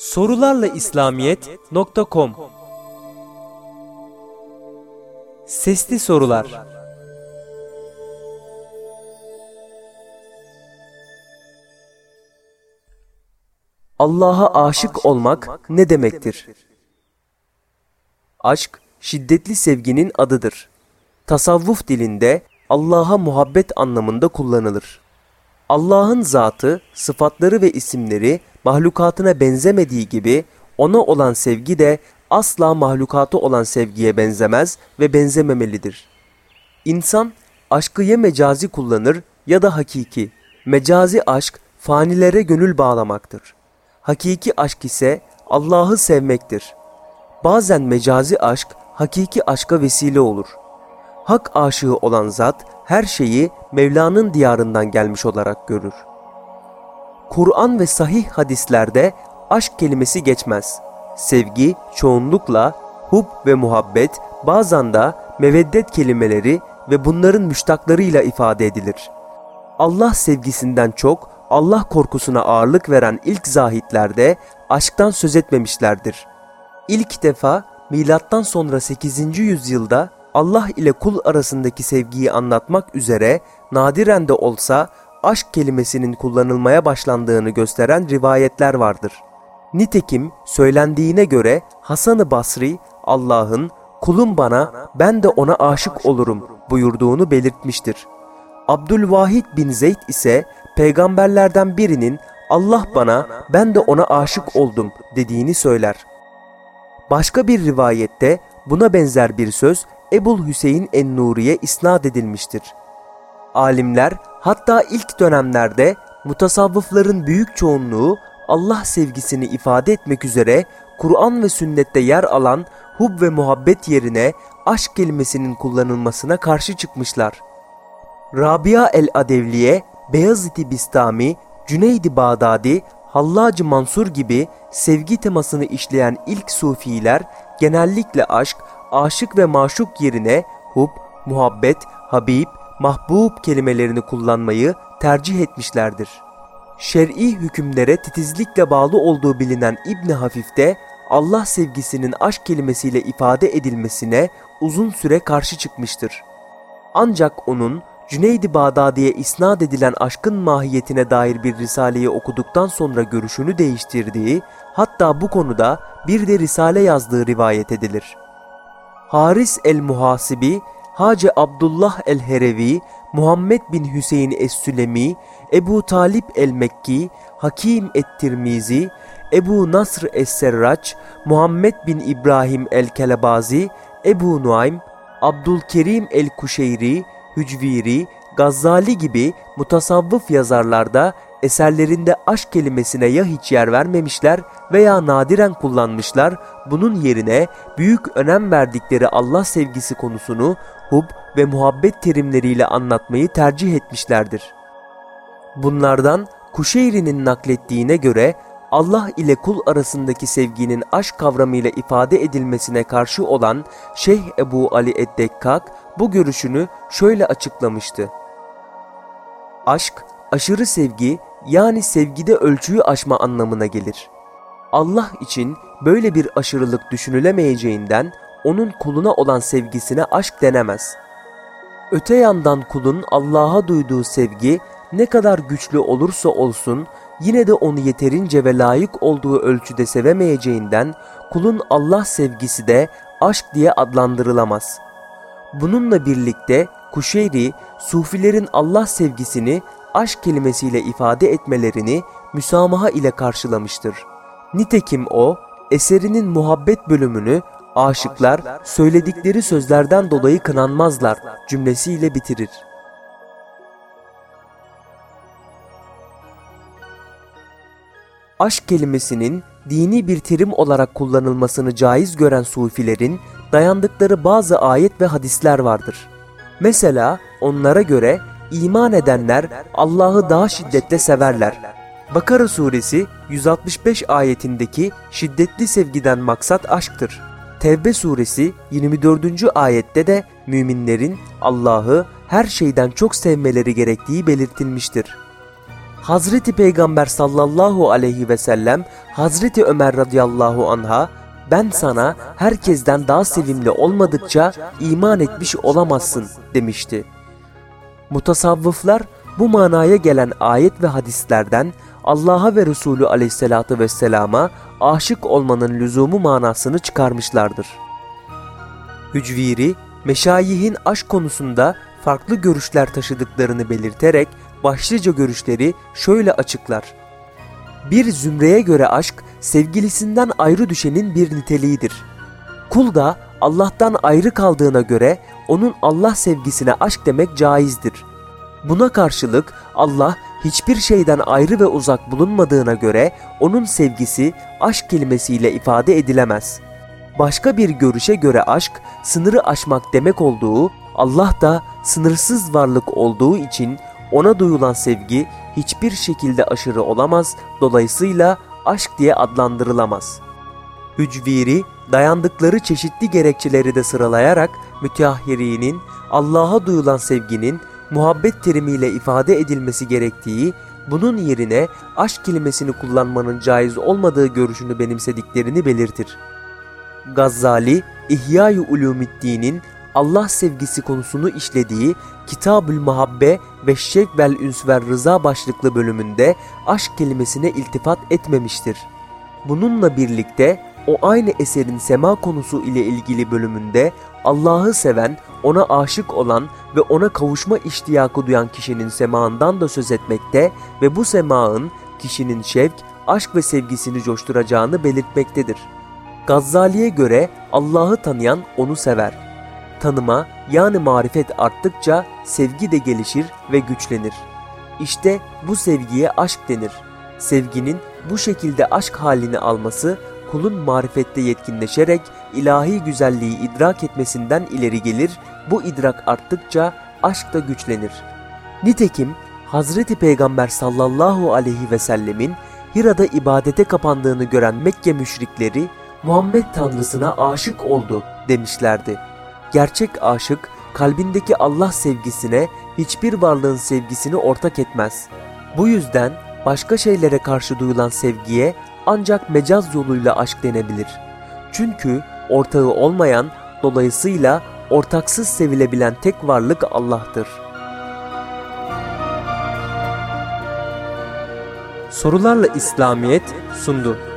sorularlaislamiyet.com Sesli Sorular. Allah'a aşık olmak ne demektir? Aşk, şiddetli sevginin adıdır. Tasavvuf dilinde Allah'a muhabbet anlamında kullanılır. Allah'ın zatı, sıfatları ve isimleri mahlukatına benzemediği gibi ona olan sevgi de asla mahlukatı olan sevgiye benzemez ve benzememelidir. İnsan aşkı ya mecazi kullanır ya da hakiki. Mecazi aşk fanilere gönül bağlamaktır. Hakiki aşk ise Allah'ı sevmektir. Bazen mecazi aşk hakiki aşka vesile olur. Hak aşığı olan zat her şeyi Mevla'nın diyarından gelmiş olarak görür. Kur'an ve sahih hadislerde aşk kelimesi geçmez. Sevgi çoğunlukla hub ve muhabbet, bazen de meveddet kelimeleri ve bunların müştaklarıyla ifade edilir. Allah sevgisinden çok Allah korkusuna ağırlık veren ilk zahitlerde aşktan söz etmemişlerdir. İlk defa milattan sonra 8. yüzyılda Allah ile kul arasındaki sevgiyi anlatmak üzere nadiren de olsa aşk kelimesinin kullanılmaya başlandığını gösteren rivayetler vardır. Nitekim söylendiğine göre Hasan-ı Basrî Allah'ın "Kulum bana, ben de ona aşık olurum" buyurduğunu belirtmiştir. Abdülvâhid b. Zeyd ise peygamberlerden birinin "Allah bana, ben de ona aşık oldum" dediğini söyler. Başka bir rivayette buna benzer bir söz Ebu'l-Hüseyin en-Nuri'ye isnat edilmiştir. Alimler hatta ilk dönemlerde mutasavvıfların büyük çoğunluğu Allah sevgisini ifade etmek üzere Kur'an ve sünnette yer alan hub ve muhabbet yerine aşk kelimesinin kullanılmasına karşı çıkmışlar. Râbia el-Adeviyye, Bâyezîd-i Bistâmî, Cüneyd-i Bağdadî, Hallâc-ı Mansûr gibi sevgi temasını işleyen ilk sufiler genellikle aşk, aşık ve maşuk yerine hub, muhabbet, habib, mahbub kelimelerini kullanmayı tercih etmişlerdir. Şer'i hükümlere titizlikle bağlı olduğu bilinen İbn Hafîf de Allah sevgisinin aşk kelimesiyle ifade edilmesine uzun süre karşı çıkmıştır. Ancak onun Cüneyd-i Bağdadî'ye isnat edilen aşkın mahiyetine dair bir risaleyi okuduktan sonra görüşünü değiştirdiği, hatta bu konuda bir de risale yazdığı rivayet edilir. Haris el-Muhasibi, Hacı Abdullah el-Herevi, Muhammed bin Hüseyin es-Sülemi, Ebu Talib el-Mekki, Hakim et-Tirmizi, Ebu Nasr es-Serraç, Muhammed bin İbrahim el-Kelebazi, Ebu Nuaym, Abdülkerim el-Kuşeyri, Hücviri, Gazzali gibi mutasavvıf yazarlarda eserlerinde aşk kelimesine ya hiç yer vermemişler veya nadiren kullanmışlar, bunun yerine büyük önem verdikleri Allah sevgisi konusunu hub ve muhabbet terimleriyle anlatmayı tercih etmişlerdir. Bunlardan Kuşeyri'nin naklettiğine göre Allah ile kul arasındaki sevginin aşk kavramıyla ifade edilmesine karşı olan Şeyh Ebu Ali Eddekkak bu görüşünü şöyle açıklamıştı. Aşk, aşırı sevgi, yani sevgide ölçüyü aşma anlamına gelir. Allah için böyle bir aşırılık düşünülemeyeceğinden onun kuluna olan sevgisine aşk denemez. Öte yandan kulun Allah'a duyduğu sevgi ne kadar güçlü olursa olsun yine de onu yeterince ve layık olduğu ölçüde sevemeyeceğinden kulun Allah sevgisi de aşk diye adlandırılamaz. Bununla birlikte Kuşeyri, sufilerin Allah sevgisini aşk kelimesiyle ifade etmelerini müsamaha ile karşılamıştır. Nitekim o, eserinin muhabbet bölümünü "aşıklar söyledikleri sözlerden dolayı kınanmazlar" cümlesiyle bitirir. Aşk kelimesinin dini bir terim olarak kullanılmasını caiz gören sufilerin dayandıkları bazı ayet ve hadisler vardır. Mesela onlara göre İman edenler Allah'ı daha şiddetle severler. Bakara suresi 165 ayetindeki şiddetli sevgiden maksat aşktır. Tevbe suresi 24. ayette de müminlerin Allah'ı her şeyden çok sevmeleri gerektiği belirtilmiştir. Hazreti Peygamber sallallahu aleyhi ve sellem Hazreti Ömer radıyallahu anha, "Ben sana herkesten daha sevimli olmadıkça iman etmiş olamazsın" demişti. Mutasavvıflar bu manaya gelen ayet ve hadislerden Allah'a ve Resulü aleyhissalatü vesselama aşık olmanın lüzumu manasını çıkarmışlardır. Hücviri, meşayihin aşk konusunda farklı görüşler taşıdıklarını belirterek başlıca görüşleri şöyle açıklar. Bir zümreye göre aşk, sevgilisinden ayrı düşenin bir niteliğidir. Kul da Allah'tan ayrı kaldığına göre onun Allah sevgisine aşk demek caizdir. Buna karşılık Allah hiçbir şeyden ayrı ve uzak bulunmadığına göre onun sevgisi aşk kelimesiyle ifade edilemez. Başka bir görüşe göre aşk sınırı aşmak demek olduğu, Allah da sınırsız varlık olduğu için ona duyulan sevgi hiçbir şekilde aşırı olamaz, dolayısıyla aşk diye adlandırılamaz. Hücviri, dayandıkları çeşitli gerekçeleri de sıralayarak müteahhirinin Allah'a duyulan sevginin muhabbet terimiyle ifade edilmesi gerektiği, bunun yerine aşk kelimesini kullanmanın caiz olmadığı görüşünü benimsediklerini belirtir. Gazzali, İhya-i Ulûmiddin'in Allah sevgisi konusunu işlediği Kitabül Muhabbe ve Şevk vel Üns vel Rıza başlıklı bölümünde aşk kelimesine iltifat etmemiştir. Bununla birlikte o aynı eserin sema konusu ile ilgili bölümünde Allah'ı seven, ona aşık olan ve ona kavuşma iştiyakı duyan kişinin semağından da söz etmekte ve bu semağın kişinin şevk, aşk ve sevgisini coşturacağını belirtmektedir. Gazzali'ye göre Allah'ı tanıyan onu sever. Tanıma yani marifet arttıkça sevgi de gelişir ve güçlenir. İşte bu sevgiye aşk denir. Sevginin bu şekilde aşk halini alması, kulun marifette yetkinleşerek ilahi güzelliği idrak etmesinden ileri gelir, bu idrak arttıkça aşk da güçlenir. Nitekim Hazreti Peygamber sallallahu aleyhi ve sellemin Hira'da ibadete kapandığını gören Mekke müşrikleri, "Muhammed Tanrısına aşık oldu" demişlerdi. Gerçek aşık, kalbindeki Allah sevgisine hiçbir varlığın sevgisini ortak etmez. Bu yüzden başka şeylere karşı duyulan sevgiye ancak mecaz yoluyla aşk denebilir. Çünkü ortağı olmayan, dolayısıyla ortaksız sevilebilen tek varlık Allah'tır. Sorularla İslamiyet sundu.